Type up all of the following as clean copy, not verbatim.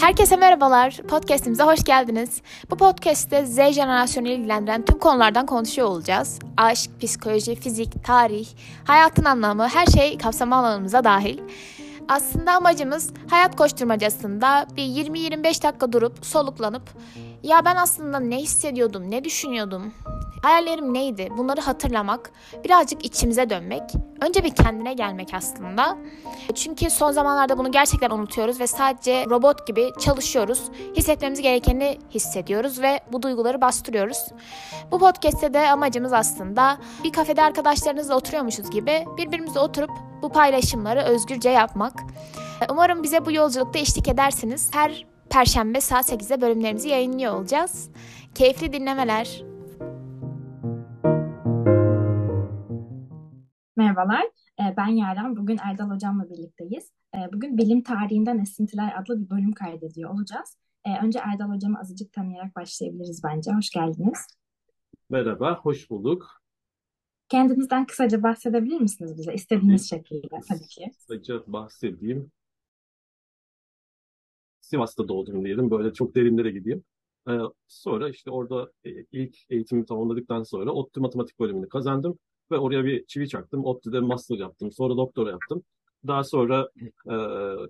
Herkese merhabalar, podcastimize hoş geldiniz. Bu podcastte Z jenerasyonu ilgilendiren tüm konulardan konuşuyor olacağız. Aşk, psikoloji, fizik, tarih, hayatın anlamı, her şey kapsam alanımıza dahil. Aslında amacımız hayat koşturmacasında bir 20-25 dakika durup soluklanıp ya ben aslında ne hissediyordum, ne düşünüyordum, hayallerim neydi bunları hatırlamak, birazcık içimize dönmek, önce bir kendine gelmek aslında. Çünkü son zamanlarda bunu gerçekten unutuyoruz ve sadece robot gibi çalışıyoruz, hissetmemiz gerekeni hissediyoruz ve bu duyguları bastırıyoruz. Bu podcast'te de amacımız aslında bir kafede arkadaşlarınızla oturuyormuşuz gibi birbirimize oturup bu paylaşımları özgürce yapmak. Umarım bize bu yolculukta eşlik edersiniz. Her Perşembe saat 8'de bölümlerimizi yayınlıyor olacağız. Keyifli dinlemeler. Merhabalar, ben Yaren. Bugün Erdal Hocam'la birlikteyiz. Bugün Bilim Tarihinden Esintiler adlı bir bölüm kaydediyor olacağız. Önce Erdal Hocam'ı azıcık tanıyarak başlayabiliriz bence. Hoş geldiniz. Merhaba, hoş bulduk. Kendinizden kısaca bahsedebilir misiniz bize? İstediğiniz şekilde tabii ki. Kısaca bahsedeyim. Sivas'ta doğdum diyelim. Böyle çok derinlere gideyim. Sonra işte orada ilk eğitimi tamamladıktan sonra ODTÜ matematik bölümünü kazandım. Ve oraya bir çivi çaktım. ODTÜ'de master yaptım. Sonra doktora yaptım. Daha sonra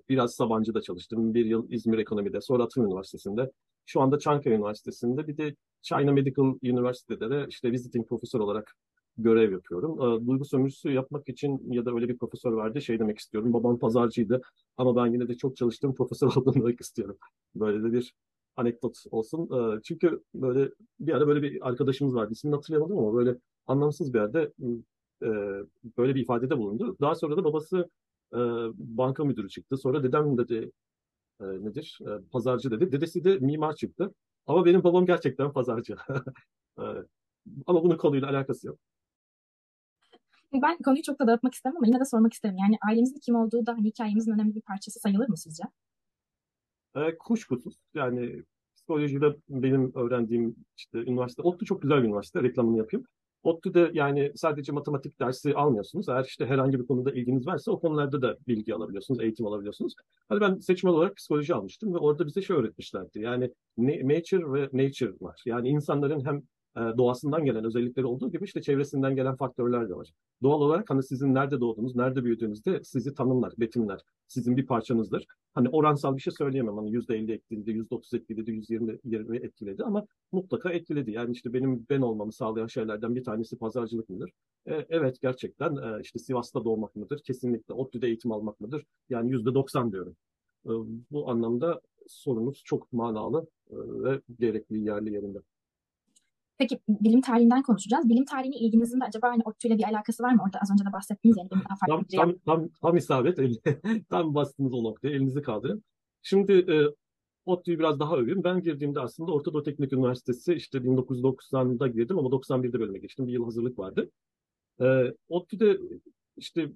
biraz Sabancı'da çalıştım. Bir yıl İzmir Ekonomi'de. Sonra Atılım Üniversitesi'nde. Şu anda Çankaya Üniversitesi'nde. Bir de China Medical University'de de işte visiting profesör olarak görev yapıyorum. Duygu sömürüsü yapmak için ya da öyle bir profesör vardı şey demek istiyorum. Babam pazarcıydı ama ben yine de çok çalıştığım profesör olduğunu demek istiyorum. Böyle de bir anekdot olsun. Çünkü böyle bir ara böyle bir arkadaşımız vardı. İsmini hatırlayamadım ama böyle anlamsız bir yerde böyle bir ifadede bulundu. Daha sonra da babası banka müdürü çıktı. Sonra dedem dedi nedir? Pazarcı dedi. Dedesi de mimar çıktı. Ama benim babam gerçekten pazarcı. Ama bunun konuyla alakası yok. Ben konuyu çok da dağıtmak istemem ama yine de sormak isterim. Yani ailemizin kim olduğu da hikayemizin önemli bir parçası sayılır mı sizce? Kuşkusuz. Yani psikolojide benim öğrendiğim işte üniversite, ODTÜ çok güzel bir üniversite, reklamını yapayım. ODTÜ'de yani sadece matematik dersi almıyorsunuz. Eğer işte herhangi bir konuda ilginiz varsa o konularda da bilgi alabiliyorsunuz, eğitim alabiliyorsunuz. Hani ben seçmeli olarak psikoloji almıştım ve orada bize şey öğretmişlerdi. Yani nature ve nature var. Yani insanların hem doğasından gelen özellikleri olduğu gibi işte çevresinden gelen faktörler de var. Doğal olarak hani sizin nerede doğduğunuz, nerede büyüdüğünüz de sizi tanımlar, betimler. Sizin bir parçanızdır. Hani oransal bir şey söyleyemem. Hani %50 etkiledi, %30 etkiledi, %20 etkiledi ama mutlaka etkiledi. Yani işte benim ben olmamı sağlayan şeylerden bir tanesi pazarcılık mıdır? Evet gerçekten işte Sivas'ta doğmak mıdır? Kesinlikle. ODTÜ'de eğitim almak mıdır? Yani %90 diyorum. Bu anlamda sorunuz çok manalı ve gerekli yerli yerinde. Peki bilim tarihinden konuşacağız. Bilim tarihine ilginizin de acaba hani ODTÜ'yle bir alakası var mı? Orada az önce de bahsettiğiniz yani bilimden farklı bir şey. Tam isabet. Tam bastınız o noktaya. Elinizi kaldırın. Şimdi ODTÜ'yü biraz daha öveyim. Ben girdiğimde aslında Orta Doğu Teknik Üniversitesi işte 1990'da girdim ama 91'de bölüme geçtim. Bir yıl hazırlık vardı. ODTÜ'de işte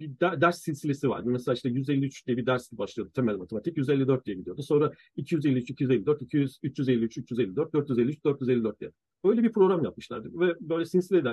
bir ders silsilesi vardı. Mesela işte 153 diye bir dersle başlıyordu temel matematik. 154 diye gidiyordu. Sonra 253, 254, 200, 353, 354, 453, 454 diye. Öyle bir program yapmışlardı ve böyle sinsile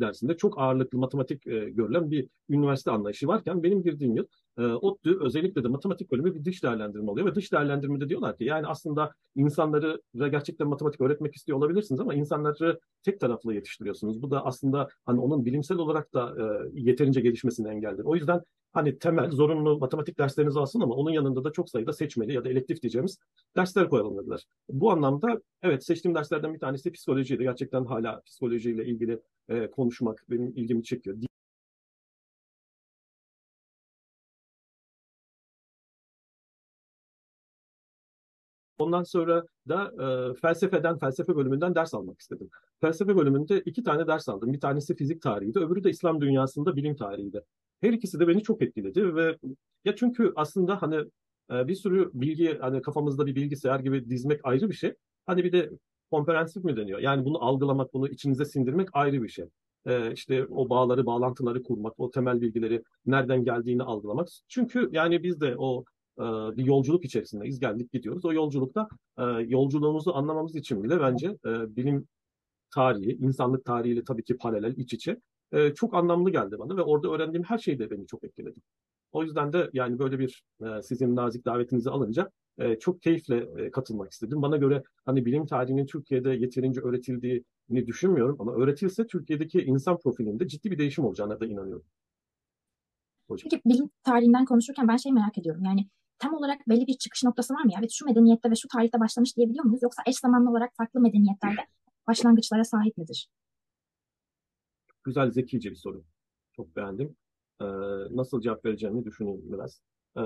dersinde çok ağırlıklı matematik görülen bir üniversite anlayışı varken benim girdiğim yıl ODTÜ özellikle de matematik bölümü bir dış değerlendirme oluyor ve dış değerlendirmede diyorlar ki yani aslında insanları gerçekten matematik öğretmek istiyor olabilirsiniz ama insanları tek taraflı yetiştiriyorsunuz. Bu da aslında hani onun bilimsel olarak da yeterince gelişmesini engeldir. O yüzden hani temel zorunlu matematik derslerinizi alsın ama onun yanında da çok sayıda seçmeli ya da elektif diyeceğimiz dersler koyalım dediler. Bu anlamda evet seçtiğim derslerden bir tanesi psikolojiydi. Gerçekten hala psikolojiyle ilgili konuşmak benim ilgimi çekiyor. Ondan sonra da felsefe bölümünden ders almak istedim. Felsefe bölümünde 2 tane ders aldım. Bir tanesi fizik tarihiydi, öbürü de İslam dünyasında bilim tarihiydi. Her ikisi de beni çok etkiledi ve ya çünkü aslında hani bir sürü bilgi hani kafamızda bir bilgisayar gibi dizmek ayrı bir şey. Hani bir de komprehensif mi deniyor? Yani bunu algılamak, bunu içinize sindirmek ayrı bir şey. İşte o bağları, bağlantıları kurmak, o temel bilgileri nereden geldiğini algılamak. Çünkü yani biz de o bir yolculuk içerisindeyiz. Geldik gidiyoruz. O yolculukta yolculuğumuzu anlamamız için bile bence bilim tarihi, insanlık tarihiyle tabii ki paralel, iç içe çok anlamlı geldi bana ve orada öğrendiğim her şey de beni çok etkiledi. O yüzden de yani böyle bir sizin nazik davetinizi alınca çok keyifle katılmak istedim. Bana göre hani bilim tarihinin Türkiye'de yeterince öğretildiğini düşünmüyorum ama öğretilse Türkiye'deki insan profilinde ciddi bir değişim olacağına da inanıyorum. Hocam. Peki bilim tarihinden konuşurken ben şey merak ediyorum. Yani tam olarak belli bir çıkış noktası var mı ya? Evet, şu medeniyette ve şu tarihte başlamış diyebiliyor muyuz? Yoksa eş zamanlı olarak farklı medeniyetlerde başlangıçlara sahip midir? Güzel, zekice bir soru. Çok beğendim. Nasıl cevap vereceğimi düşüneyim biraz.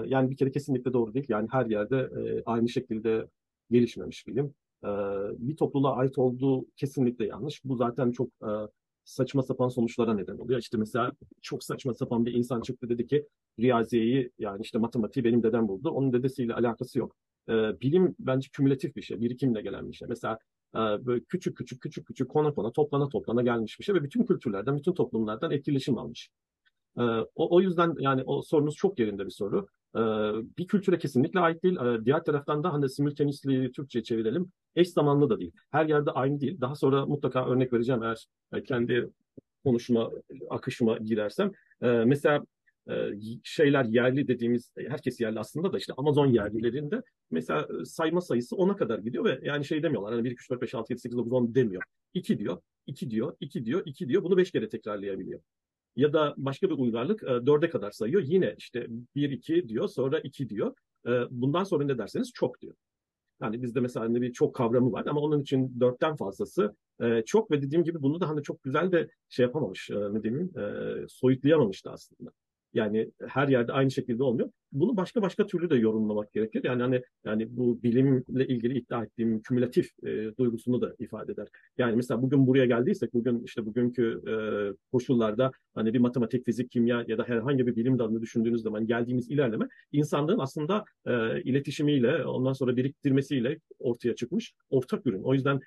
Yani bir kere kesinlikle doğru değil. Yani her yerde aynı şekilde gelişmemiş bilim. Bir topluluğa ait olduğu kesinlikle yanlış. Bu zaten çok saçma sapan sonuçlara neden oluyor. İşte mesela çok saçma sapan bir insan çıktı, dedi ki riyaziyeyi, yani işte matematiği benim dedem buldu. Onun dedesiyle alakası yok. Bilim bence kümülatif bir şey. Birikimle gelen bir şey. Mesela böyle küçük toplana gelmiş bir şey ve bütün kültürlerden, bütün toplumlardan etkileşim almış. O yüzden yani o sorunuz çok yerinde bir soru. Bir kültüre kesinlikle ait değil. Diğer taraftan da hani simultaneously Türkçe'ye çevirelim, eş zamanlı da değil. Her yerde aynı değil. Daha sonra mutlaka örnek vereceğim eğer kendi konuşma akışıma girersem. Mesela şeyler yerli dediğimiz, herkes yerli aslında da işte Amazon yerlilerinde mesela sayma sayısı 10'a kadar gidiyor ve yani şey demiyorlar, hani 1, 2, 3, 4, 5, 6, 7, 8, 9, 10 demiyor. 2 diyor, 2 diyor, 2 diyor, 2 diyor. Bunu 5 kere tekrarlayabiliyor. Ya da başka bir uygarlık 4'e kadar sayıyor. Yine işte 1, 2 diyor, sonra 2 diyor. Bundan sonra ne derseniz çok diyor. Yani bizde mesela hani bir çok kavramı var ama onun için 4'ten fazlası çok ve dediğim gibi bunu da hani çok güzel de şey yapamamış, ne diyeyim, soyutlayamamıştı aslında. Yani her yerde aynı şekilde olmuyor. Bunu başka türlü de yorumlamak gerekir. Yani hani yani bu bilimle ilgili iddia ettiğim kümülatif duygusunu da ifade eder. Yani mesela bugün buraya geldiysek, bugün işte bugünkü koşullarda hani bir matematik, fizik, kimya ya da herhangi bir bilim dalını düşündüğünüz zaman geldiğimiz ilerleme insanlığın aslında iletişimiyle, ondan sonra biriktirmesiyle ortaya çıkmış ortak ürün. O yüzden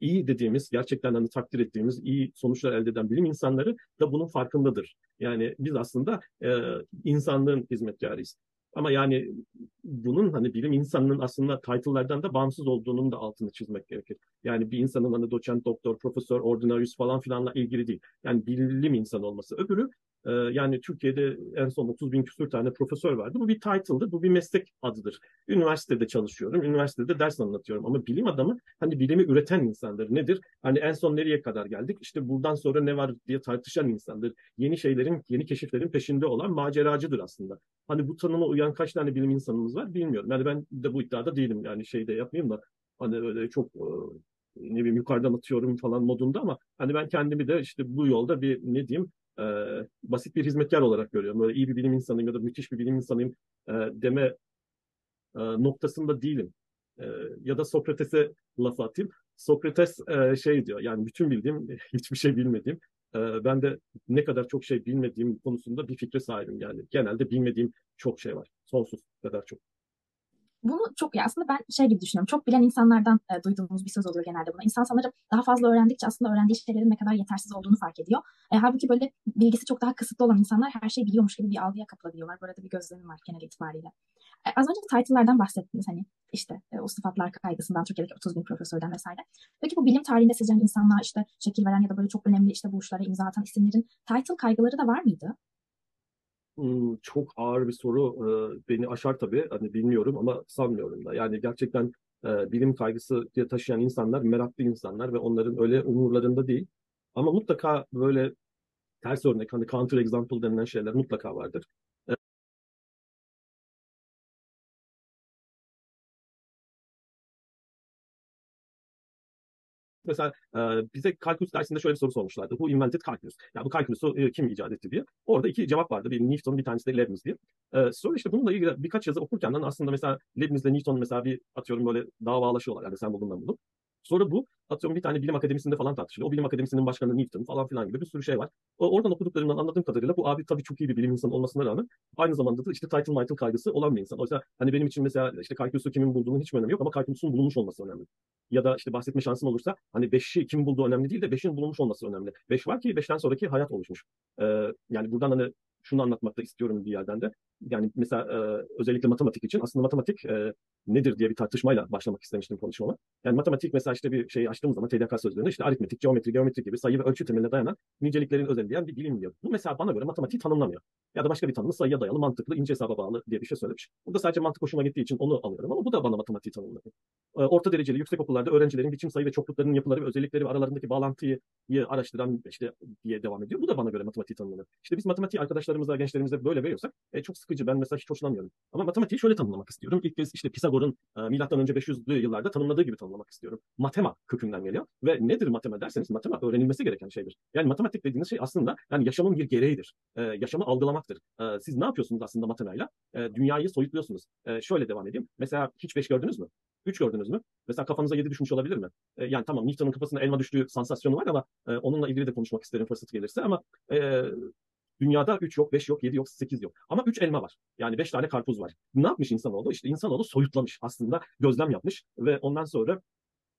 iyi dediğimiz, gerçekten hani takdir ettiğimiz iyi sonuçlar elde eden bilim insanları da bunun farkındadır. Yani biz aslında insanlığın hizmetkarıyız. Ama yani bunun hani bilim insanının aslında title'lardan da bağımsız olduğunun da altını çizmek gerekir. Yani bir insanın hani doçent, doktor, profesör, ordinarius falan filanla ilgili değil. Yani bilim insanı olması. Öbürü yani Türkiye'de en son 30.000 küsur tane profesör vardı. Bu bir title'dır, bu bir meslek adıdır. Üniversitede çalışıyorum, üniversitede ders anlatıyorum. Ama bilim adamı hani bilimi üreten insandır. Nedir? Hani en son nereye kadar geldik? İşte buradan sonra ne var diye tartışan insandır. Yeni şeylerin, yeni keşiflerin peşinde olan maceracıdır aslında. Hani bu tanıma uyan kaç tane bilim insanımız var bilmiyorum. Yani ben de bu iddiada değilim. Yani şey de yapmayayım da hani öyle çok... ne bileyim yukarıdan atıyorum falan modunda ama hani ben kendimi de işte bu yolda bir ne diyeyim basit bir hizmetkar olarak görüyorum. Böyle iyi bir bilim insanıyım ya da müthiş bir bilim insanıyım deme noktasında değilim. Ya da Sokrates'e laf atayım. Sokrates şey diyor, yani bütün bildiğim hiçbir şey bilmediğim. Ben de ne kadar çok şey bilmediğim konusunda bir fikre sahibim yani. Genelde bilmediğim çok şey var. Sonsuz kadar çok. Bunu çok ya aslında ben şey gibi düşünüyorum. Çok bilen insanlardan duyduğumuz bir söz oluyor genelde buna. İnsan sanırım daha fazla öğrendikçe aslında öğrendiği şeylerin ne kadar yetersiz olduğunu fark ediyor. Halbuki böyle bilgisi çok daha kısıtlı olan insanlar her şeyi biliyormuş gibi bir algıya kapılabiliyorlar. Bu arada bir gözlemim var genel itibariyle. Az önce title'lardan bahsettiniz hani işte o sıfatlar kaygısından, Türkiye'deki 30.000 profesörden vesaire. Peki bu bilim tarihinde sizce insanlığa işte şekil veren ya da böyle çok önemli işte buluşlara imza atan isimlerin title kaygıları da var mıydı? Çok ağır bir soru, beni aşar tabii, hani bilmiyorum ama sanmıyorum da. Yani gerçekten bilim kaygısı diye taşıyan insanlar meraklı insanlar ve onların öyle umurlarında değil. Ama mutlaka böyle ters örnek, hani counter example denilen şeyler mutlaka vardır. Mesela bize kalkülüs dersinde şöyle bir soru sormuşlardı. Who invented calculus? Ya bu kalkülüsü kim icat etti diye. Orada iki cevap vardı. Bir Newton, bir tanesi de Leibniz diye. Sonra işte bununla ilgili birkaç yazı okurken aslında mesela Leibniz'le Newton mesela bir atıyorum böyle davalaşıyorlar. Yani sen buldun ben buldum. Sonra bu atıyorum bir tane bilim akademisinde falan tartışılıyor. O bilim akademisinin başkanı Newton falan filan gibi bir sürü şey var. Oradan okuduklarımdan anladığım kadarıyla bu abi tabii çok iyi bir bilim insanı olmasına rağmen aynı zamanda da işte title kaygısı olan bir insan. Oysa hani benim için mesela işte kalkülüsü kimin bulduğunun hiç önemi yok ama kalkülüsün bulunmuş olması önemli. Ya da işte bahsetme şansım olursa hani 5'i kim bulduğu önemli değil de 5'in bulunmuş olması önemli. 5 var ki 5'ten sonraki hayat oluşmuş. Yani buradan hani şunu anlatmak da istiyorum bir yerden de. Yani mesela özellikle matematik için aslında matematik nedir diye bir tartışmayla başlamak istemiştim konuşmama. Yani matematik mesela işte bir şeyi açtığımız zaman TDK sözlerinde işte aritmetik, geometri gibi sayı ve ölçü temeline dayanan niceliklerin özelleyen bir bilim diyor. Bu mesela bana göre matematiği tanımlamıyor. Ya da başka bir tanımı sayıya dayalı, mantıklı, ince hesaba bağlı diye bir şey söylemiş. Burada sadece mantık hoşuma gittiği için onu alıyorum ama bu da bana matematiği tanımlamıyor. Orta dereceli yüksek okullarda öğrencilerin biçim sayı ve çoklukların yapıları ve özellikleri ve aralarındaki bağlantıyı araştıran işte diye devam ediyor. Bu da bana göre matematiği tanımlamıyor. İşte biz matematiği arkadaşlarımıza, gençlerimize böyle veriyorsak çok sıkıcı. Ben mesela hiç hoşlanmıyorum. Ama matematiği şöyle tanımlamak istiyorum. İlk kez işte Pisagor'un milattan önce 500'lü yıllarda tanımladığı gibi tanımlamak istiyorum. Matema kökünden geliyor ve nedir matema derseniz matema öğrenilmesi gereken şeydir. Yani matematik dediğiniz şey aslında yani yaşamın bir gereğidir. Yaşamı algılamaktır. Siz ne yapıyorsunuz aslında matemayla? Dünyayı soyutluyorsunuz. Şöyle devam edeyim. Mesela hiç 5 gördünüz mü? 3 gördünüz mü? Mesela kafanıza 7 düşmüş olabilir mi? Yani tamam Newton'un kafasına elma düştüğü sansasyonu var ama onunla ilgili de konuşmak isterim fırsatı gelirse ama dünyada 3 yok, 5 yok, 7 yok, 8 yok. Ama 3 elma var. Yani 5 tane karpuz var. Ne yapmış insanoğlu? İşte insanoğlu soyutlamış aslında. Gözlem yapmış ve ondan sonra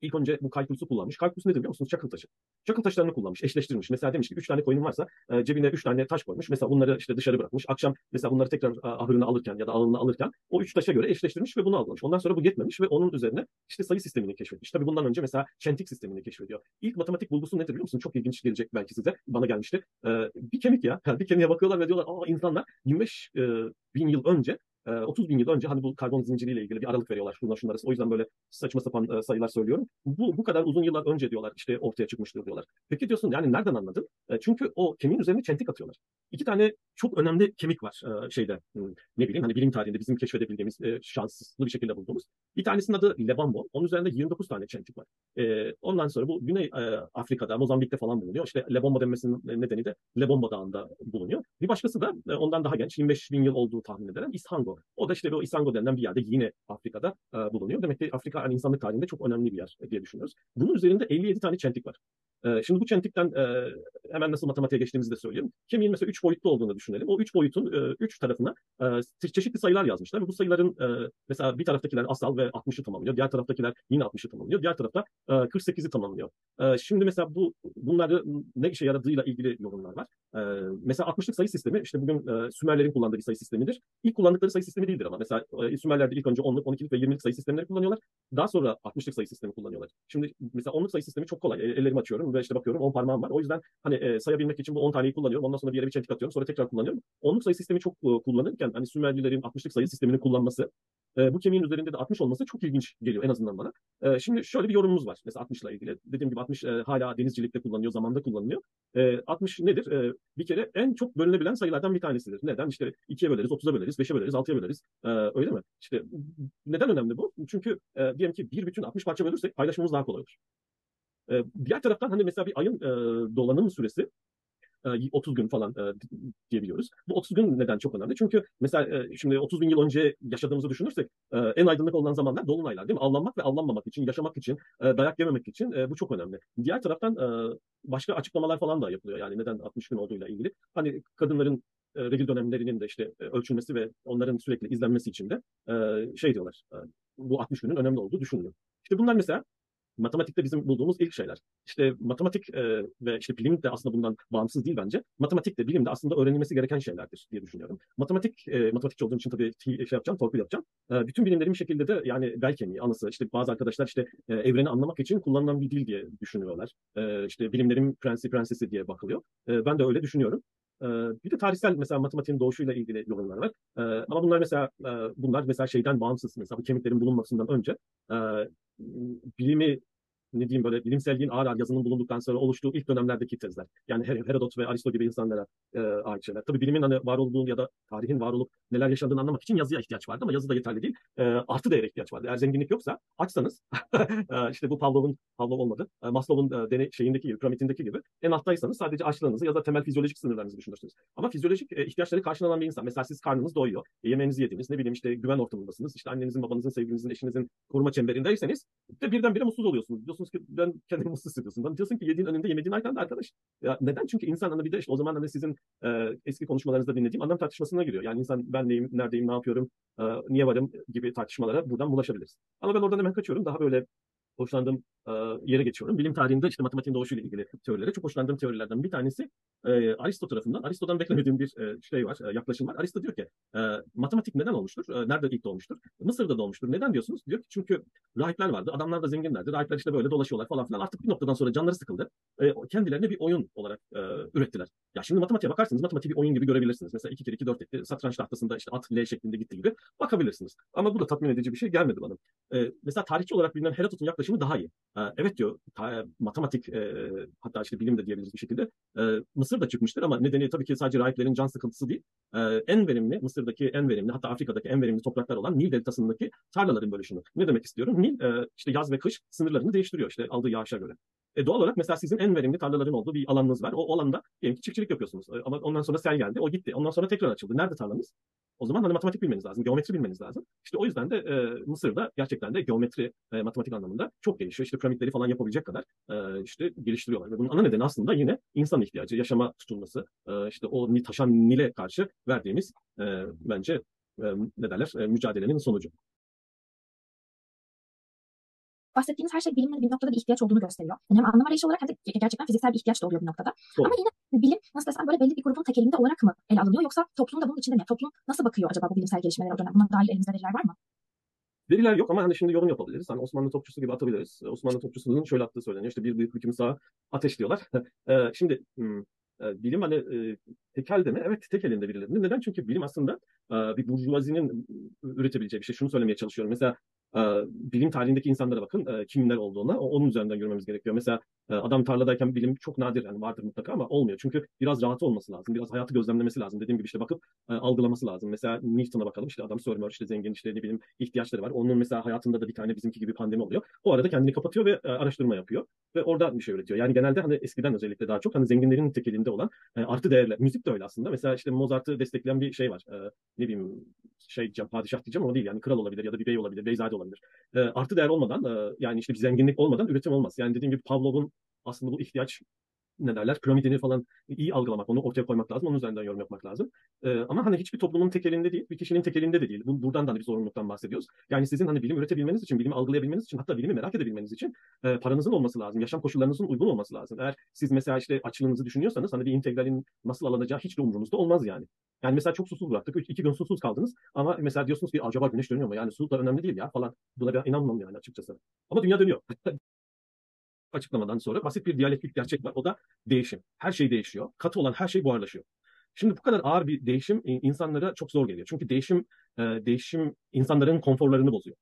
ilk önce bu kalkülüsü kullanmış. Kalkülüs nedir biliyor musunuz? Çakıl taşı. Çakıl taşlarını kullanmış, eşleştirmiş. Mesela demiş ki 3 tane koyunun varsa cebine 3 tane taş koymuş. Mesela bunları işte dışarı bırakmış. Akşam mesela bunları tekrar ahırına alırken ya da alınına alırken o 3 taşa göre eşleştirmiş ve bunu algılamış. Ondan sonra bu yetmemiş ve onun üzerine işte sayı sistemini keşfetmiş. Tabii bundan önce mesela çentik sistemini keşfediyor. İlk matematik bulgusu nedir biliyor musunuz? Çok ilginç gelecek belki size. Bana gelmişti. Bir kemik ya. Bir kemiğe bakıyorlar ve diyorlar aa insanlar 25 bin yıl önce 30 bin yıl önce hani bu karbon zinciriyle ilgili bir aralık veriyorlar şunlar arası. O yüzden böyle saçma sapan sayılar söylüyorum. Bu kadar uzun yıllar önce diyorlar işte ortaya çıkmıştır diyorlar. Peki diyorsun yani nereden anladın? Çünkü o kemiğin üzerine çentik atıyorlar. İki tane çok önemli kemik var şeyde ne bileyim hani bilim tarihinde bizim keşfedebildiğimiz şanslı bir şekilde bulduğumuz. Bir tanesinin adı Lebombo. Onun üzerinde 29 tane çentik var. Ondan sonra bu Güney Afrika'da, Mozambik'te falan bulunuyor. İşte Lebombo denmesinin nedeni de Lebombo Dağı'nda bulunuyor. Bir başkası da ondan daha genç 25 bin yıl olduğu tahmin edilen İshango. O da işte bu İshango denilen bir yerde yine Afrika'da bulunuyor. Demek ki Afrika hani insanlık tarihinde çok önemli bir yer diye düşünüyoruz. Bunun üzerinde 57 tane çentik var. Şimdi bu çentikten hemen nasıl matematiğe geçtiğimizi de söyleyeyim. Kemiğin mesela 3 boyutlu olduğunu düşünelim. O 3 boyutun 3 tarafına çeşitli sayılar yazmışlar. Ve bu sayıların mesela bir taraftakiler asal ve 60'ı tamamlıyor. Diğer taraftakiler yine 60'ı tamamlıyor. Diğer tarafta 48'i tamamlıyor. Şimdi mesela bunları ne işe yaradığıyla ilgili yorumlar var. Mesela 60'lık sayı sistemi işte bugün Sümerlerin kullandığı bir sayı sistemidir. İlk kullandıkları sayı sistemi değildir ama. Mesela Sümerler'de ilk önce 10'luk, 12'lik ve 20'lik sayı sistemleri kullanıyorlar. Daha sonra 60'lık sayı sistemi kullanıyorlar. Şimdi mesela 10'luk sayı sistemi çok kolay. Ellerimi açıyorum ve işte bakıyorum 10 parmağım var. O yüzden hani sayabilmek için bu 10 taneyi kullanıyorum. Ondan sonra bir yere bir çentik atıyorum. Sonra tekrar kullanıyorum. 10'luk sayı sistemi çok kullanırken hani Sümerlilerin 60'lık sayı sistemini kullanması bu kemiğin üzerinde de 60 olması çok ilginç geliyor en azından bana. Şimdi şöyle bir yorumumuz var. Mesela 60'la ilgili. Dediğim gibi 60 hala denizcilikte kullanılıyor. Zamanda kullanılıyor. 60 nedir? Bir kere en çok bölünebilen sayılardan bir tanesidir. Neden? İşte 2'ye böleriz, 30'a böleriz, 5'e böleriz, 6'ya böleriz. Öyle mi? İşte neden önemli bu? Çünkü diyelim ki bir bütün 60 parça bölürsek paylaşmamız daha kolay olur. Diğer taraftan hani mesela bir ayın dolanım süresi 30 gün falan diyebiliyoruz. Bu 30 gün neden çok önemli? Çünkü mesela şimdi 30 bin yıl önce yaşadığımızı düşünürsek en aydınlık olan zamanlar dolunaylar değil mi? Avlanmak ve avlanmamak için, yaşamak için, dayak yememek için bu çok önemli. Diğer taraftan başka açıklamalar falan da yapılıyor. Yani neden 60 gün olduğuyla ilgili. Hani kadınların regül dönemlerinin de işte ölçülmesi ve onların sürekli izlenmesi için de şey diyorlar. Bu 60 günün önemli olduğu düşünülüyor. İşte bunlar mesela matematikte bizim bulduğumuz ilk şeyler. İşte matematik ve işte bilim de aslında bundan bağımsız değil bence. Matematik de bilim de aslında öğrenilmesi gereken şeylerdir diye düşünüyorum. Matematikçi olduğum için tabii şey yapacağım, torpil yapacağım. Bütün bilimlerin bir şekilde de yani bel kemiği, anası. İşte bazı arkadaşlar işte evreni anlamak için kullanılan bir dil diye düşünüyorlar. İşte bilimlerin prensi, prensesi diye bakılıyor. Ben de öyle düşünüyorum. Bir de tarihsel mesela matematiğin doğuşuyla ilgili yorumlar var. Ama bunlar mesela şeyden bağımsız. Mesela bu kemiklerin bulunmasından önce bilimi ne diyeyim böyle bilimselliğin ağır yazının bulunduktan sonra oluştuğu ilk dönemlerdeki tezler. Yani Herodot ve Aristo gibi insanlara ait şeyler. Tabii bilimin hani var olduğu ya da tarihin var olup neler yaşandığını anlamak için yazıya ihtiyaç vardı ama yazı da yeterli değil. Artı değere ihtiyaç vardı. Eğer zenginlik yoksa açsanız işte bu Pavlov olmadı. Maslow'un piramidindeki gibi en alttaysanız sadece açlığınızı ya da temel fizyolojik sınırlarınızı düşünürsünüz. Ama fizyolojik ihtiyaçları karşılanan bir insan. Mesela siz karnınız doyuyor. Yemeğinizi yediniz. Ne bileyim işte güven ortamındasınız. İşte annenizin, babanızın, sevgilinizin, eşinizin koruma çemberindeyseniz de birdenbire mutsuz oluyorsunuz. Diyorsunuz ki ben kendimi mutsuz hissediyorsun. Ben diyorsun ki yediğin önünde yemediğin aynı anda arkadaş. Ya neden? Çünkü insan hani bir de işte o zaman hani sizin eski konuşmalarınızda dinlediğim anlam tartışmasına giriyor. Yani insan ben neyim, neredeyim, ne yapıyorum, niye varım gibi tartışmalara buradan bulaşabiliriz. Ama ben oradan hemen kaçıyorum. Daha böyle hoşlandığım yere geçiyorum. Bilim tarihinde işte matematiğin doğuşuyla ilgili teorilere çok hoşlandığım teorilerden bir tanesi Aristo tarafından. Aristo'dan beklemediğim bir şey var, yaklaşım var. Aristo diyor ki matematik neden olmuştur? Nerede ilk doğmuştur? Mısır'da doğmuştur. Neden diyorsunuz? Diyor ki çünkü rahipler vardı. Adamlar da zenginlerdi. Rahipler işte böyle dolaşıyorlar falan filan. Artık bir noktadan sonra canları sıkıldı. Kendilerine bir oyun olarak ürettiler. Ya şimdi matematiğe bakarsınız, matematiği bir oyun gibi görebilirsiniz. Mesela 2 kere 2 4 etti. Satranç tahtasında işte at L şeklinde gitti gibi bakabilirsiniz. Ama bu da tatmin edici bir şey gelmedi bana. Mesela tarihçi olarak bilinen Herodot'un yaklaşımı daha iyi. Evet diyor, matematik hatta işte bilim de diyebiliriz bir şekilde Mısır'da çıkmıştır ama nedeni tabii ki sadece rahiplerin can sıkıntısı değil. En verimli, Mısır'daki en verimli, hatta Afrika'daki en verimli topraklar olan Nil Deltası'ndaki tarlaların bölüşümü. Ne demek istiyorum? Nil işte yaz ve kış sınırlarını değiştiriyor işte aldığı yağışa göre. Doğal olarak mesela sizin en verimli tarlaların olduğu bir alanınız var. O alanda diyelim ki çiftçilik yapıyorsunuz. Ama ondan sonra sel geldi, o gitti. Ondan sonra tekrar açıldı. Nerede tarlanız? O zaman hani matematik bilmeniz lazım, geometri bilmeniz lazım. İşte o yüzden de Mısır'da gerçekten de geometri, matematik anlamında çok gelişiyor. İşte piramitleri falan yapabilecek kadar işte geliştiriyorlar. Ve bunun ana nedeni aslında yine insan ihtiyacı, yaşama tutulması, işte o taşan Nil'e karşı verdiğimiz bence ne derler, mücadelenin sonucu. Bahsettiğimiz her şey bilimin bir noktada bir ihtiyaç olduğunu gösteriyor. Yani hem anlam arayışı olarak hem de gerçekten fiziksel bir ihtiyaç da oluyor bir noktada. Doğru. Ama yine bilim nasıl desem böyle belli bir grubun tek elinde olarak mı ele alınıyor yoksa toplum da bunun içinde mi? Toplum nasıl bakıyor acaba bu bilimsel gelişmelere o dönem? Buna dair elimizde veriler var mı? Veriler yok ama hani şimdi yorum yapabiliriz. Hani Osmanlı topçusu gibi atabiliriz. Osmanlı topçusunun şöyle attığı söyleniyor. İşte bir büyük hüküm sağa ateşliyorlar. Şimdi bilim hani tek elde mi? Evet, tek elinde birilerinde. Neden? Çünkü bilim aslında bir burjuvazinin üretebileceği bir şey. Şunu söylemeye çalışıyorum. Mesela bilim tarihindeki insanlara bakın, kimler olduğuna, onun üzerinden görmemiz gerekiyor. Mesela adam tarladayken bilim çok nadir, yani vardır mutlaka ama olmuyor. Çünkü biraz rahat olması lazım, biraz hayatı gözlemlemesi lazım. Dediğim gibi işte bakıp algılaması lazım. Mesela Newton'a bakalım, işte adam sörmör, işte zengin, işte ne bileyim ihtiyaçları var. Onun mesela hayatında da bir tane bizimki gibi pandemi oluyor. O arada kendini kapatıyor ve araştırma yapıyor ve oradan bir şey üretiyor. Yani genelde hani eskiden özellikle daha çok hani zenginlerin tek elinde olan artı değerler. Müzik de öyle aslında. Mesela işte Mozart'ı destekleyen bir şey var. Ne bileyim şey diyeceğim, padişah diyeceğim ama değil yani, kral olabilir ya da bir bey olabilir, beyzade olabilir. Artı değer olmadan yani işte bir zenginlik olmadan üretim olmaz. Yani dediğim gibi Pavlov'un aslında bu ihtiyaç ne derler piramidini falan iyi algılamak, onu ortaya koymak lazım, onun üzerinden yorum yapmak lazım. Ama hani hiçbir toplumun tek elinde değil, bir kişinin tek elinde de değil. Buradan da bir zorunluluktan bahsediyoruz. Yani sizin hani bilim üretebilmeniz için, bilimi algılayabilmeniz için, hatta bilimi merak edebilmeniz için paranızın olması lazım, yaşam koşullarınızın uygun olması lazım. Eğer siz mesela işte açlığınızı düşünüyorsanız hani bir integralin nasıl alınacağı hiç de umurunuzda olmaz yani. Yani mesela çok susuz bıraktık, 2 gün susuz kaldınız ama mesela diyorsunuz ki acaba güneş dönüyor mu? Yani su da önemli değil ya falan. Buna ben inanmam yani açıkçası. Ama dünya dönüyor. Açıklamadan sonra basit bir diyalektik gerçek var. O da değişim. Her şey değişiyor. Katı olan her şey buharlaşıyor. Şimdi bu kadar ağır bir değişim insanlara çok zor geliyor. Çünkü değişim insanların konforlarını bozuyor.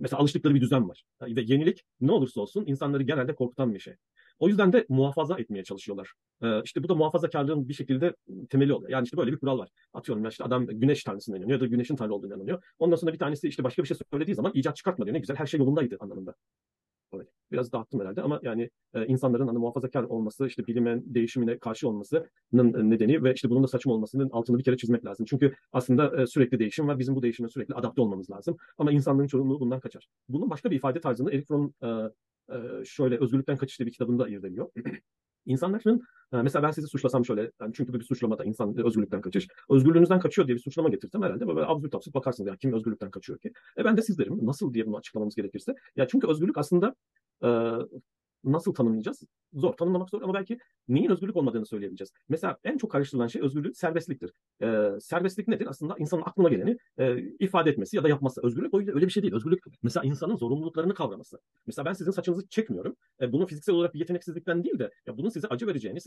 Mesela alıştıkları bir düzen var. Ve yenilik ne olursa olsun insanları genelde korkutan bir şey. O yüzden de muhafaza etmeye çalışıyorlar. İşte bu da muhafazakarlığın bir şekilde temeli oluyor. Yani işte böyle bir kural var. Atıyorum işte adam güneş tanrısına inanıyor ya da güneşin tanrı olduğuna inanıyor. Ondan sonra bir tanesi işte başka bir şey söylediği zaman icat çıkartma diyor. Ne güzel, her şey yolundaydı anlamında. Öyle. Biraz dağıttım herhalde ama yani insanların hani muhafazakar olması, işte bilimin değişimine karşı olmasının nedeni ve işte bunun da saçma olmasının altını bir kere çizmek lazım. Çünkü aslında sürekli değişim var. Bizim bu değişime sürekli adapte olmamız lazım. Ama insanların çoğunluğu bundan kaçar. Bunun başka bir ifade tarzını Eric Fromm şöyle Özgürlükten Kaçış diye bir kitabında irdeliyor. İnsanların mesela ben sizi suçlasam şöyle, yani çünkü bir suçlama da insan özgürlükten kaçış, özgürlüğünüzden kaçıyor diye bir suçlama getirsem herhalde böyle absürt absürt bakarsınız ya, kim özgürlükten kaçıyor ki? Ben de siz derim, nasıl diye bunu açıklamamız gerekirse. Ya çünkü özgürlük aslında nasıl tanımlayacağız? Zor, tanımlamak zor ama belki neyin özgürlük olmadığını söyleyebileceğiz. Mesela en çok karıştırılan şey özgürlük serbestliktir. Serbestlik nedir? Aslında insanın aklına geleni ifade etmesi ya da yapması. Özgürlük öyle bir şey değil. Özgürlük mesela insanın zorunluluklarını kavraması. Mesela ben sizin saçınızı çekmiyorum. Bunu fiziksel olarak bir yeteneksizlikten değil de ya bunun size acı vereceğini,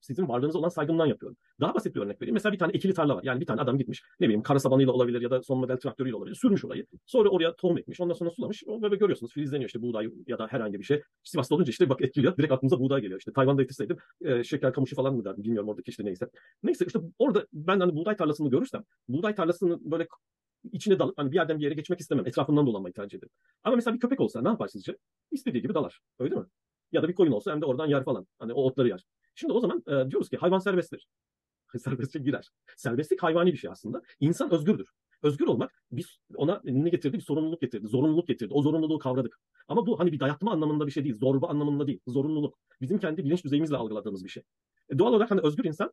sizin varlığınıza olan saygımdan yapıyorum. Daha basit bir örnek vereyim. Mesela bir tane ekili tarla var. Yani bir tane adam gitmiş, ne bileyim kara sabanıyla olabilir ya da son model traktörüyle olabilir. Sürmüş orayı. Sonra oraya tohum ekmiş. Ondan sonra sulamış. Böyle görüyorsunuz filizleniyor işte buğday ya da herhangi bir şey. Sivas'ta olunca işte bak etkiliyor. Direkt aklımıza buğday geliyor. İşte Tayvan'da yetişseydim şeker kamışı falan mı derdim bilmiyorum oradaki işte neyse. Neyse işte orada ben hani buğday tarlasını görürsem buğday tarlasını böyle içine dalıp hani bir yerden bir yere geçmek istemem. Etrafından dolanmayı tercih ederim. Ama mesela bir köpek olsa ne yapar sizce? İstediği gibi dalar. Öyle değil mi? Ya da bir koyun olsa hem de oradan yer falan. Hani o otları yer. Şimdi o zaman diyoruz ki hayvan serbesttir. Serbestçe girer. Serbestlik hayvani bir şey aslında. İnsan özgürdür. Özgür olmak ona ne getirdi? Bir sorumluluk getirdi. Zorunluluk getirdi. O zorunluluğu kavradık. Ama bu hani bir dayatma anlamında bir şey değil. Zorba anlamında değil. Zorunluluk. Bizim kendi bilinç düzeyimizle algıladığımız bir şey. Doğal olarak hani özgür insan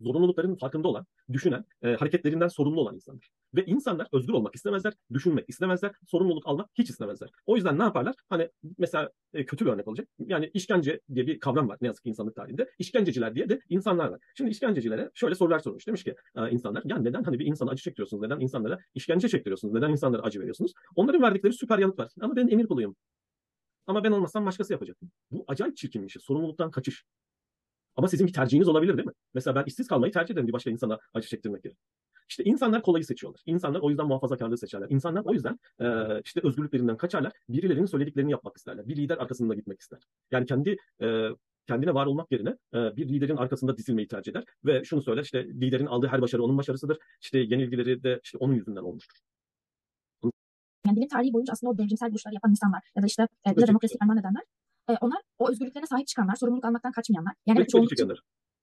zorunluluklarının farkında olan, düşünen, hareketlerinden sorumlu olan insanlar. Ve insanlar özgür olmak istemezler, düşünmek istemezler, sorumluluk almak hiç istemezler. O yüzden ne yaparlar? Hani mesela kötü bir örnek olacak. Yani işkence diye bir kavram var ne yazık ki insanlık tarihinde. İşkenceciler diye de insanlar var. Şimdi işkencecilere şöyle sorular sormuş. Demiş ki insanlar, ya neden hani bir insana acı çektiriyorsunuz? Neden insanlara işkence çektiriyorsunuz? Neden insanlara acı veriyorsunuz? Onların verdikleri süper yanıt var. Ama ben emir kuluyum. Ama ben olmasam başkası yapacak. Bu acayip çirkin bir şey. Sorumluluktan kaçış. Ama sizin bir tercihiniz olabilir değil mi? Mesela ben işsiz kalmayı tercih ederim bir başka insana acı çektirmek yerine. İşte insanlar kolayı seçiyorlar. İnsanlar o yüzden muhafazakarlığı seçerler. İnsanlar o yüzden işte özgürlüklerinden kaçarlar. Birilerinin söylediklerini yapmak isterler. Bir lider arkasında gitmek ister. Yani kendine var olmak yerine bir liderin arkasında dizilmeyi tercih eder. Ve şunu söyler, işte liderin aldığı her başarı onun başarısıdır. İşte yenilgileri de işte onun yüzünden olmuştur. Kendini tarihi boyunca aslında o devrimsel buluşları yapan insanlar ya da işte bize demokrasi ilan edenler, onlar o özgürlüklerine sahip çıkanlar, sorumluluk almaktan kaçmayanlar. Yani ve çok acı çekenler.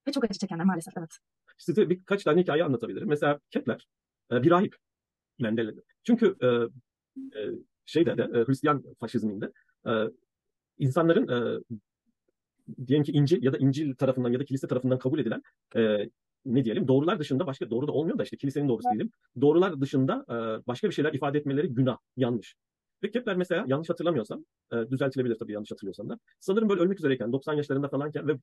Ve çok acı çekenler maalesef, evet. Size birkaç tane hikaye anlatabilirim. Mesela Kepler bir rahip Mendel'de. Çünkü Hristiyan faşizminde insanların diyelim ki İncil ya da İncil tarafından ya da kilise tarafından kabul edilen ne diyelim, doğrular dışında başka doğru da olmuyor da işte kilisenin doğrusu diyelim. Doğrular dışında başka bir şeyler ifade etmeleri günah, yanlış. Ve Kepler mesela yanlış hatırlamıyorsam, düzeltilebilir tabii yanlış hatırlıyorsam da, sanırım böyle ölmek üzereyken 90 yaşlarında falanken ve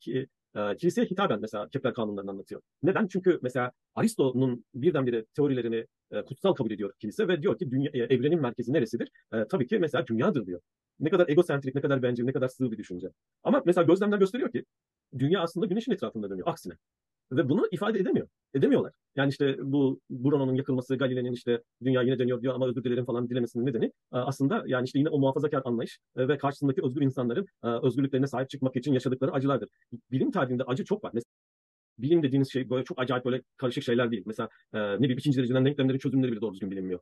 kiliseye hitaben mesela Kepler kanunlarını anlatıyor. Neden? Çünkü mesela Aristo'nun birdenbire teorilerini kutsal kabul ediyor kilise ve diyor ki evrenin merkezi neresidir? Tabii ki mesela dünyadır diyor. Ne kadar egosentrik, ne kadar bencil, ne kadar sığ bir düşünce. Ama mesela gözlemler gösteriyor ki dünya aslında güneşin etrafında dönüyor, aksine. Ve bunu ifade edemiyorlar. Yani işte bu Bruno'nun yakılması, Galileo'nun işte dünya yine dönüyor diyor ama özgür dilerim falan dilemesinin nedeni aslında yani işte yine o muhafazakar anlayış ve karşısındaki özgür insanların özgürlüklerine sahip çıkmak için yaşadıkları acılardır. Bilim tarihinde acı çok var. Mesela bilim dediğiniz şey böyle çok acayip böyle karışık şeyler değil. Mesela ne bileyim ikinci dereceden denklemlerin çözümleri bile doğru düzgün bilinmiyor.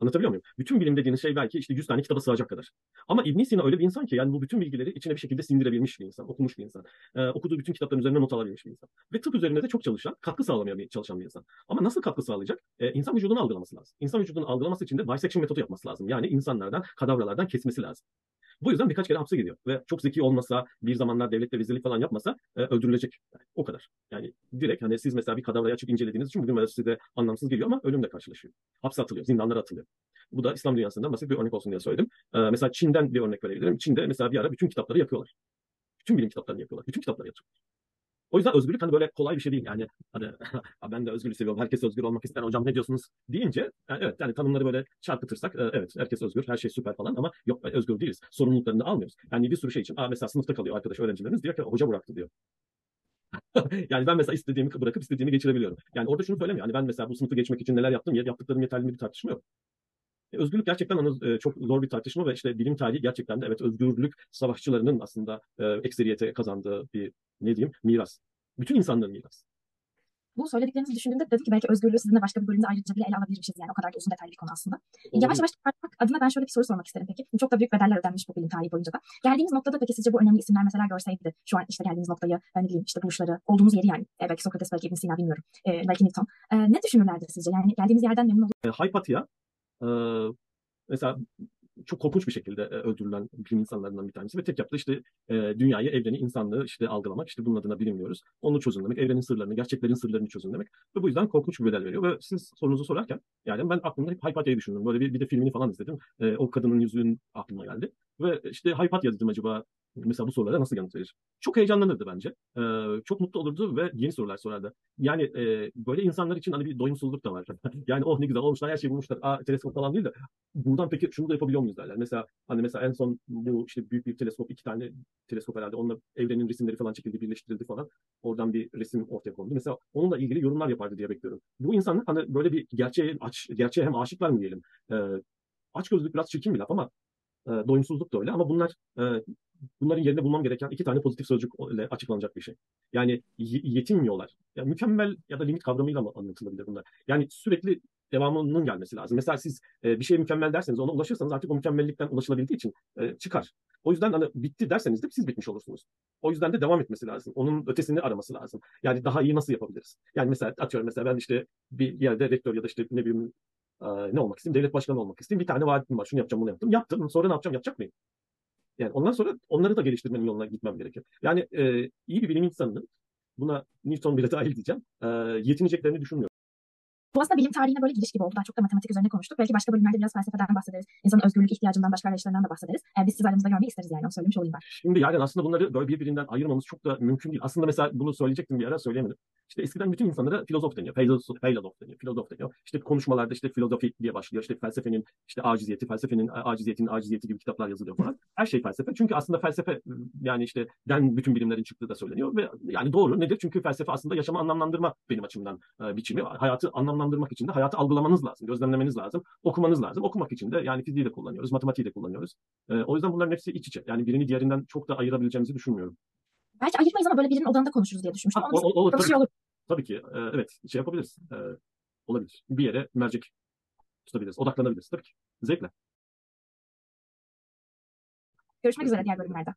Anlatabiliyor muyum? Bütün bilim dediğiniz şey belki işte 100 tane kitaba sığacak kadar. Ama İbn Sina öyle bir insan ki yani bu bütün bilgileri içine bir şekilde sindirebilmiş bir insan, okumuş bir insan. Okuduğu bütün kitapların üzerine not alabilmiş bir insan. Ve tıp üzerine de çok çalışan, katkı sağlamaya çalışan bir insan. Ama nasıl katkı sağlayacak? İnsan vücudunu algılaması lazım. İnsan vücudunu algılaması için de bisection metodu yapması lazım. Yani insanlardan, kadavralardan kesmesi lazım. Bu yüzden birkaç kere hapse gidiyor. Ve çok zeki olmasa, bir zamanlar devlette rezillik falan yapmasa öldürülecek. Yani o kadar. Yani direkt hani siz mesela bir kadavrayı açıp incelediğiniz için bugün size anlamsız geliyor ama ölümle karşılaşıyor. Hapse atılıyor, zindanlara atılıyor. Bu da İslam dünyasından basit bir örnek olsun diye söyledim. Mesela Çin'den bir örnek verebilirim. Çin'de mesela bir ara bütün kitapları yakıyorlar. Bütün bilim kitaplarını yakıyorlar. Bütün kitapları yakıyorlar. O yüzden özgürlük hani böyle kolay bir şey değil. Yani hani ben de özgürlüğü seviyorum. Herkes özgür olmak ister. Hocam ne diyorsunuz deyince yani evet yani tanımları böyle çarpıtırsak evet herkes özgür. Her şey süper falan ama yok özgür değiliz. Sorumluluklarını almıyoruz. Yani bir sürü şey için mesela sınıfta kalıyor arkadaş öğrencilerimiz diyor ki hoca bıraktı diyor. Yani ben mesela istediğimi bırakıp istediğimi geçirebiliyorum. Yani orada şunu söylemiyor. Yani ben mesela bu sınıfı geçmek için neler yaptım? Yaptıklarım yeterli mi, bir tartışma yok. Özgürlük gerçekten çok zor bir tartışma ve işte bilim tarihi gerçekten de evet özgürlük savaşçılarının aslında ekseriyete kazandığı bir ne diyeyim miras. Bütün insanların mirası. Bu söylediklerinizi düşündüğümde dedim ki belki özgürlüğü sizinle başka bir bölümde ayrıca bile ele alabilirmişiz yani o kadar da uzun detaylı bir konu aslında. Olur. Yavaş yavaş toparlamak adına ben şöyle bir soru sormak isterim peki. Çok da büyük bedeller ödenmiş bu bilim tarihi boyunca da. Geldiğimiz noktada peki sizce bu önemli isimler mesela görseydi şu an işte geldiğimiz noktayı ne bileyim işte buluşları olduğumuz yeri yani belki Sokrates belki İbn Sina bilmiyorum belki Newton ne düşünürlerdi sizce yani geldiğimiz yerden memnun olur? Hypatia mesela çok korkunç bir şekilde öldürülen bilim insanlarından bir tanesi ve tek yaptığı işte dünyayı, evreni, insanlığı işte algılamak, işte bunun adına bilim diyoruz. Onu çözümlemek, evrenin sırlarını, gerçeklerin sırlarını çözümlemek ve bu yüzden korkunç bir bedel veriyor. Ve siz sorunuzu sorarken yani ben aklımda hep Hypatia'yı düşündüm. Böyle bir de filmini falan izledim. O kadının yüzünün aklıma geldi. Ve işte Hypatia dedim acaba mesela bu sorulara nasıl yanıt verir? Çok heyecanlanırdı bence. Çok mutlu olurdu ve yeni sorular sorardı. Yani böyle insanlar için hani bir doyumsuzluk da var. Yani oh ne güzel olmuşlar, her şeyi bulmuşlar. Teleskop falan değil de buradan peki şunu da yapabiliyor muyuz derler. Mesela hani mesela en son bu işte büyük bir teleskop, 2 tane teleskop herhalde. Onunla evrenin resimleri falan çekildi, birleştirildi falan. Oradan bir resim ortaya kondu. Mesela onunla ilgili yorumlar yapardı diye bekliyorum. Bu insanlar hani böyle bir gerçeğe hem aşıklar mı diyelim. Açgözlülük biraz çirkin bir laf ama doyumsuzluk da öyle ama bunların yerine bulmam gereken 2 tane pozitif sözcükle açıklanacak bir şey. Yani yetinmiyorlar. Yani mükemmel ya da limit kavramıyla mı anlatılabilir bunlar? Yani sürekli devamının gelmesi lazım. Mesela siz bir şeye mükemmel derseniz ona ulaşırsanız artık o mükemmellikten ulaşılabildiği için çıkar. O yüzden hani bitti derseniz de siz bitmiş olursunuz. O yüzden de devam etmesi lazım. Onun ötesini araması lazım. Yani daha iyi nasıl yapabiliriz? Yani mesela atıyorum ben işte bir yerde rektör ya da işte ne bileyim ne olmak istedim? Devlet başkanı olmak istedim. Bir tane vaatim var. Şunu yapacağım, bunu yaptım. Yaptım. Sonra ne yapacağım? Yapacak mıyım? Yani ondan sonra onları da geliştirmenin yoluna gitmem gerekir. Yani iyi bir bilim insanının Buna Newton bile dahil diyeceğim. Yetineceklerini düşünmüyorum. Bu aslında bilim tarihine böyle giriş gibi oldu. Daha çok da matematik üzerine konuştuk. Belki başka bölümlerde biraz felsefeden bahsederiz. İnsanın özgürlük ihtiyacından, başka arayışlarından da bahsederiz. Biz siz aramızda görmeyi isteriz yani. Onu söylemiş olayım ben. Şimdi yani aslında bunları böyle birbirinden ayırmamız çok da mümkün değil. Aslında mesela bunu söyleyecektim bir ara, söyleyemedim. İşte eskiden bütün insanlara filozof deniyor. Filozof deniyor. İşte konuşmalarda işte filozofi diye başlıyor. İşte felsefenin işte aciziyeti, felsefenin aciziyetinin aciziyeti gibi kitaplar yazılıyor falan. Her şey felsefe. Çünkü aslında felsefe yani işte den bütün bilimlerin çıktığı da söyleniyor ve yani doğru nedir? Çünkü felsefe aslında yaşamı anlamlandırma benim açımdan biçimi. Hayatı anlamlandırmak için de hayatı algılamanız lazım, gözlemlemeniz lazım, okumanız lazım. Okumak için de yani fiziği de kullanıyoruz, matematiği de kullanıyoruz. O yüzden bunların hepsi iç içe. Yani birini diğerinden çok da ayırabileceğimizi düşünmüyorum. Belki ayırmayız ama böyle birinin odanda konuşuruz diye düşünmüştüm. Tabii ki. Evet, şey yapabiliriz. Olabilir. Bir yere mercek tutabiliriz, odaklanabiliriz tabii ki. Zevkle. Görüşmek üzere diğer bölümlerde.